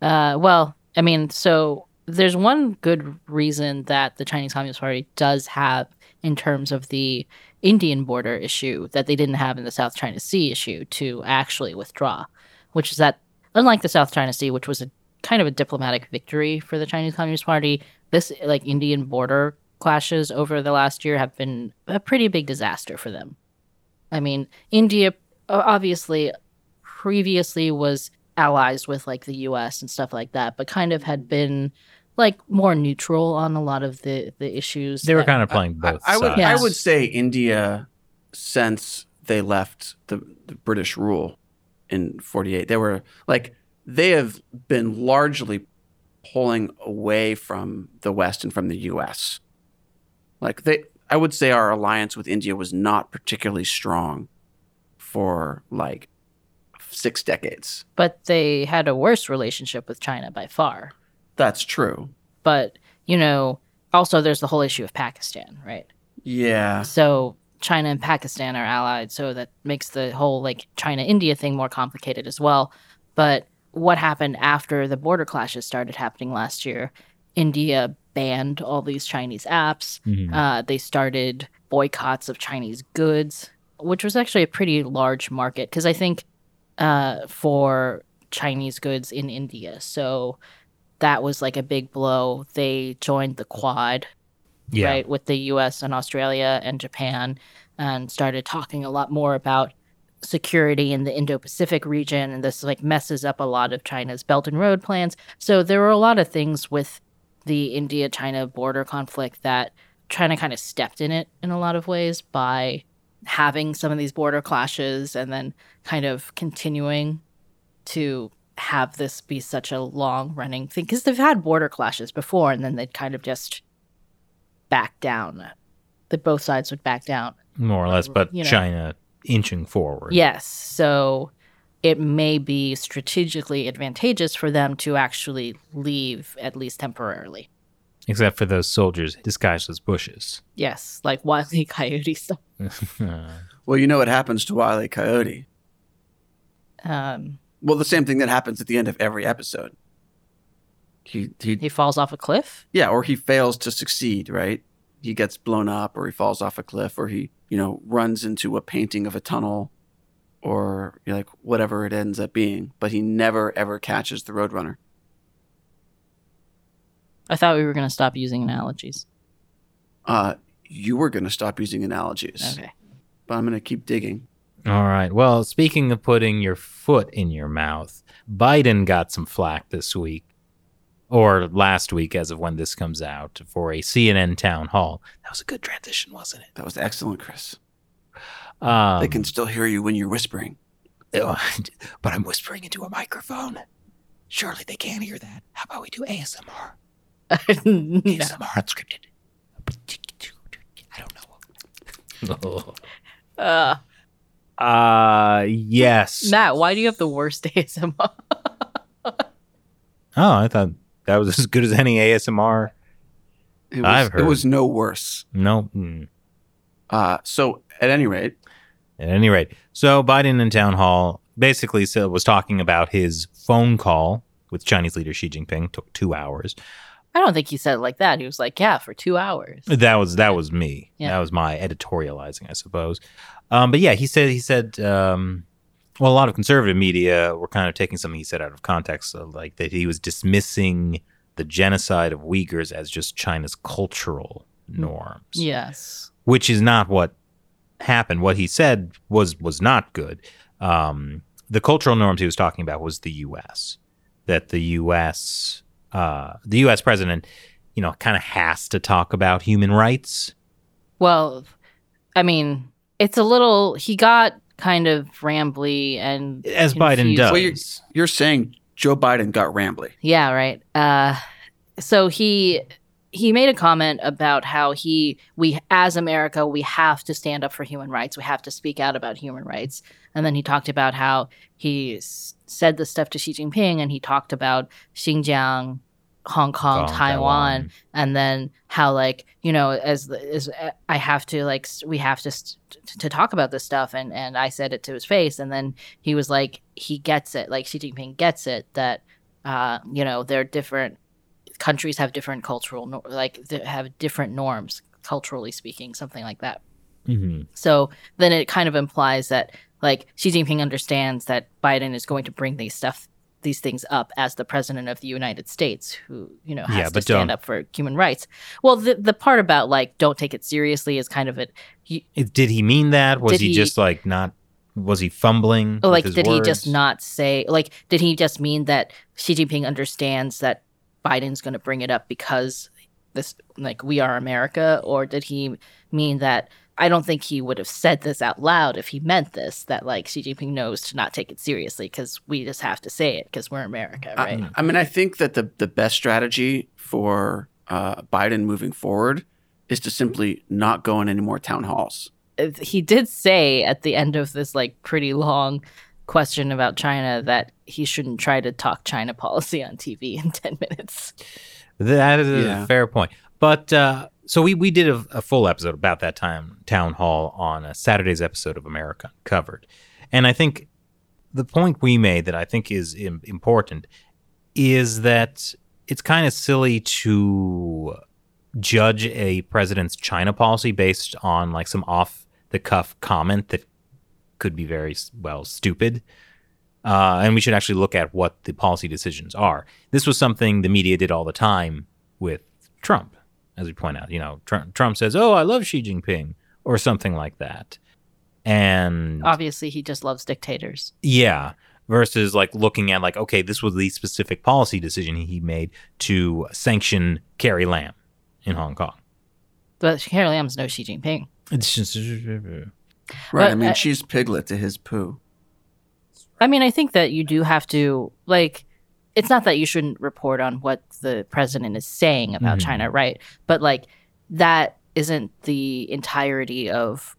Well, I mean, so there's one good reason that the Chinese Communist Party does have in terms of the Indian border issue that they didn't have in the South China Sea issue to actually withdraw, which is that unlike the South China Sea, which was a kind of a diplomatic victory for the Chinese Communist Party, this like Indian border clashes over the last year have been a pretty big disaster for them. I mean, India obviously previously was allies with like the US and stuff like that, but kind of had been like more neutral on a lot of the issues. They were kind of playing both sides. I would say India, since they left the British rule in 1948, they were like, they have been largely pulling away from the West and from the U.S. Like I would say our alliance with India was not particularly strong for like 6 decades. But they had a worse relationship with China by far. That's true. But, you know, also there's the whole issue of Pakistan, right? Yeah. So China and Pakistan are allied, so that makes the whole like China-India thing more complicated as well. But what happened after the border clashes started happening last year, India banned all these Chinese apps. Mm-hmm. They started boycotts of Chinese goods, which was actually a pretty large market because I think for Chinese goods in India. So that was like a big blow. They joined the Quad, right, with the US and Australia and Japan, and started talking a lot more about security in the Indo-Pacific region, and this like messes up a lot of China's Belt and Road plans. So there were a lot of things with the India-China border conflict that China kind of stepped in it in a lot of ways by having some of these border clashes and then kind of continuing to have this be such a long-running thing. Because they've had border clashes before, and then they'd kind of just back down. That both sides would back down. More or less, but you know, China inching forward. Yes. So it may be strategically advantageous for them to actually leave, at least temporarily. Except for those soldiers disguised as bushes. Yes, like Wile E. Coyote stuff. Well, you know what happens to Wile E. Coyote. Well, the same thing that happens at the end of every episode. He falls off a cliff? Yeah, or he fails to succeed, right? He gets blown up, or he falls off a cliff, or he, you know, runs into a painting of a tunnel, or you're like whatever it ends up being, but he never ever catches the Roadrunner. I thought we were going to stop using analogies. You were going to stop using analogies. Okay. But I'm going to keep digging. All right. Well, speaking of putting your foot in your mouth, Biden got some flack this week, or last week as of when this comes out, for a CNN town hall. That was a good transition, wasn't it? That was excellent, Chris. They can still hear you when you're whispering. But I'm whispering into a microphone. Surely they can't hear that. How about we do ASMR? No. Unscripted. I don't know. Yes. Matt, why do you have the worst ASMR? Oh, I thought that was as good as any ASMR I've heard. It was no worse. No. Mm. So at any rate, so Biden in town hall basically was talking about his phone call with Chinese leader Xi Jinping. Took 2 hours. I don't think he said it like that. He was like, yeah, for 2 hours. That was me. Yeah. That was my editorializing, I suppose. But yeah, he said, a lot of conservative media were kind of taking something he said out of context, so like that he was dismissing the genocide of Uyghurs as just China's cultural norms. Yes. Which is not what happened. What he said was not good. The cultural norms he was talking about was the U.S., that the U.S. president, kind of has to talk about human rights. Well, I mean, it's a little, he got kind of rambly and as confused. Biden does. Well, you're saying Joe Biden got rambly. Yeah, right. So he made a comment about how we as America, we have to stand up for human rights. We have to speak out about human rights. And then he talked about how he said this stuff to Xi Jinping, and he talked about Xinjiang, Hong Kong, Taiwan, and then how we have to talk about this stuff, and I said it to his face, and then he was like, he gets it, like Xi Jinping gets it that there are different countries have different cultural have different norms culturally speaking, something like that. Mm-hmm. So then it kind of implies that like Xi Jinping understands that Biden is going to bring these things up as the president of the United States, who, has to stand up for human rights. Well, the part about like, don't take it seriously is kind of it. Did he mean that? Was he just like not, was he fumbling? Like, did he just not say, like, did he just mean that Xi Jinping understands that Biden's going to bring it up because this, like, we are America? Or did he mean that? I don't think he would have said this out loud if he meant this, that like Xi Jinping knows to not take it seriously because we just have to say it because we're America, right? I mean, I think that the best strategy for Biden moving forward is to simply not go in any more town halls. He did say at the end of this like pretty long question about China that he shouldn't try to talk China policy on TV in 10 minutes. That is a fair point. But so we did a full episode about that time town hall on a Saturday's episode of America Covered. And I think the point we made that I think is important is that it's kind of silly to judge a president's China policy based on like some off-the-cuff comment that could be very, well, stupid. And we should actually look at what the policy decisions are. This was something the media did all the time with Trump. As we point out, Trump says, "Oh, I love Xi Jinping," or something like that, and obviously he just loves dictators. Yeah, versus like looking at like, okay, this was the specific policy decision he made to sanction Carrie Lam in Hong Kong. But Carrie Lam's no Xi Jinping. It's just, right. But, I mean, she's Piglet to his poo. I mean, I think that you do have to like. It's not that you shouldn't report on what the president is saying about mm-hmm. China, right? But, like, that isn't the entirety of,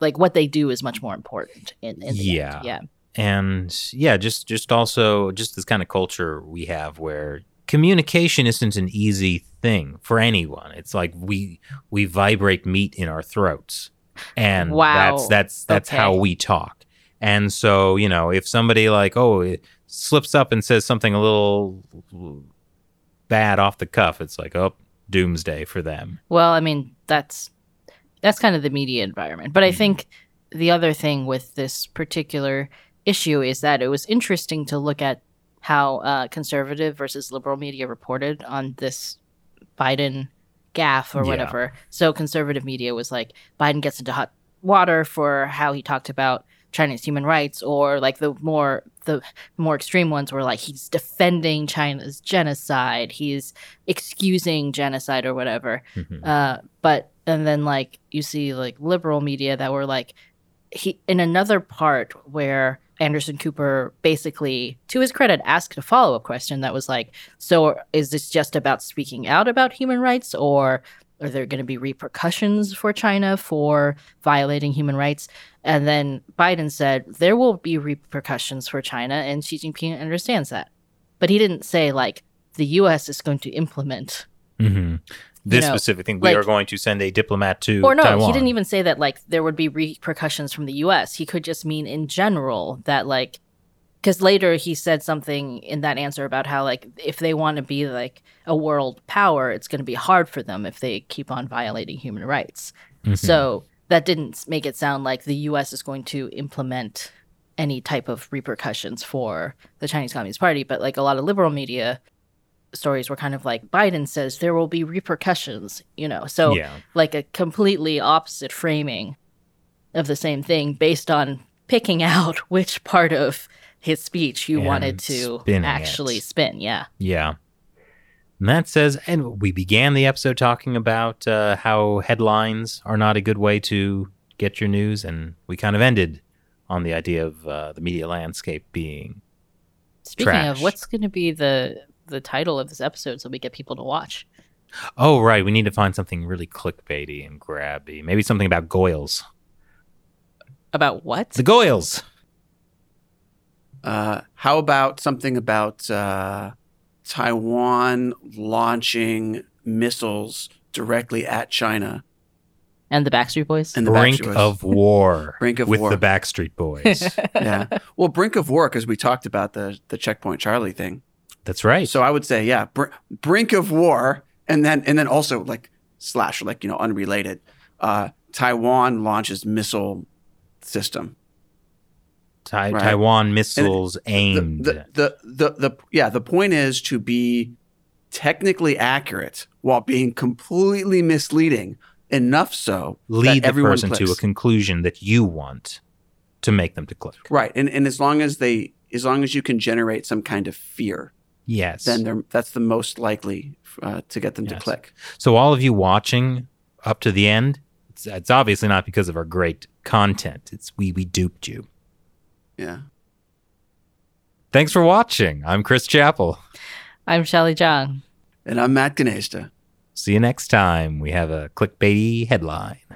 like, what they do is much more important. In the end. Yeah. And, yeah, just also just this kind of culture we have where communication isn't an easy thing for anyone. It's like we vibrate meat in our throats. And wow. That's okay. How we talk. And so, if somebody like, slips up and says something a little bad off the cuff, it's like, oh, doomsday for them. Well, I mean, that's kind of the media environment. But I think the other thing with this particular issue is that it was interesting to look at how conservative versus liberal media reported on this Biden gaffe or whatever. So conservative media was like, Biden gets into hot water for how he talked about China's human rights, or like the more extreme ones were like he's defending China's genocide, he's excusing genocide or whatever. Mm-hmm. But then like you see like liberal media that were like he in another part where Anderson Cooper basically, to his credit, asked a follow-up question that was like, so is this just about speaking out about human rights, or are there going to be repercussions for China for violating human rights? And then Biden said, there will be repercussions for China, and Xi Jinping understands that. But he didn't say, like, the U.S. is going to implement this specific thing. We are going to send a diplomat to Taiwan. He didn't even say that, like, there would be repercussions from the U.S. He could just mean in general that, like, because later he said something in that answer about how, like, if they want to be, like, a world power, it's going to be hard for them if they keep on violating human rights. Mm-hmm. So that didn't make it sound like the U.S. is going to implement any type of repercussions for the Chinese Communist Party. But, like, a lot of liberal media stories were kind of like, Biden says there will be repercussions, you know. So, like, a completely opposite framing of the same thing based on picking out which part of his speech you wanted to actually spin. Yeah. Matt says, and we began the episode talking about how headlines are not a good way to get your news, and we kind of ended on the idea of the media landscape being Speaking of, what's going to be the title of this episode so we get people to watch? Oh, right. We need to find something really clickbaity and grabby. Maybe something about Goyles. About what? The Goyles. How about something about Taiwan launching missiles directly at China? And the Backstreet Boys? And the Brink of War. Brink of War. With the Backstreet Boys. Yeah. Well, Brink of War, because we talked about the Checkpoint Charlie thing. That's right. So I would say, Brink of War, and then also, like, slash, like, you know, unrelated, Taiwan launches missile system. Right. Taiwan missiles aimed. The point is to be technically accurate while being completely misleading, enough so lead that the person clicks to a conclusion that you want to make them to click. Right, and as long as you can generate some kind of fear, yes, then that's the most likely to get them to click. So all of you watching up to the end, it's obviously not because of our great content. It's we duped you. Yeah. Thanks for watching. I'm Chris Chappell. I'm Shelley Zhang. And I'm Matt Gnaizda. See you next time. We have a clickbaity headline.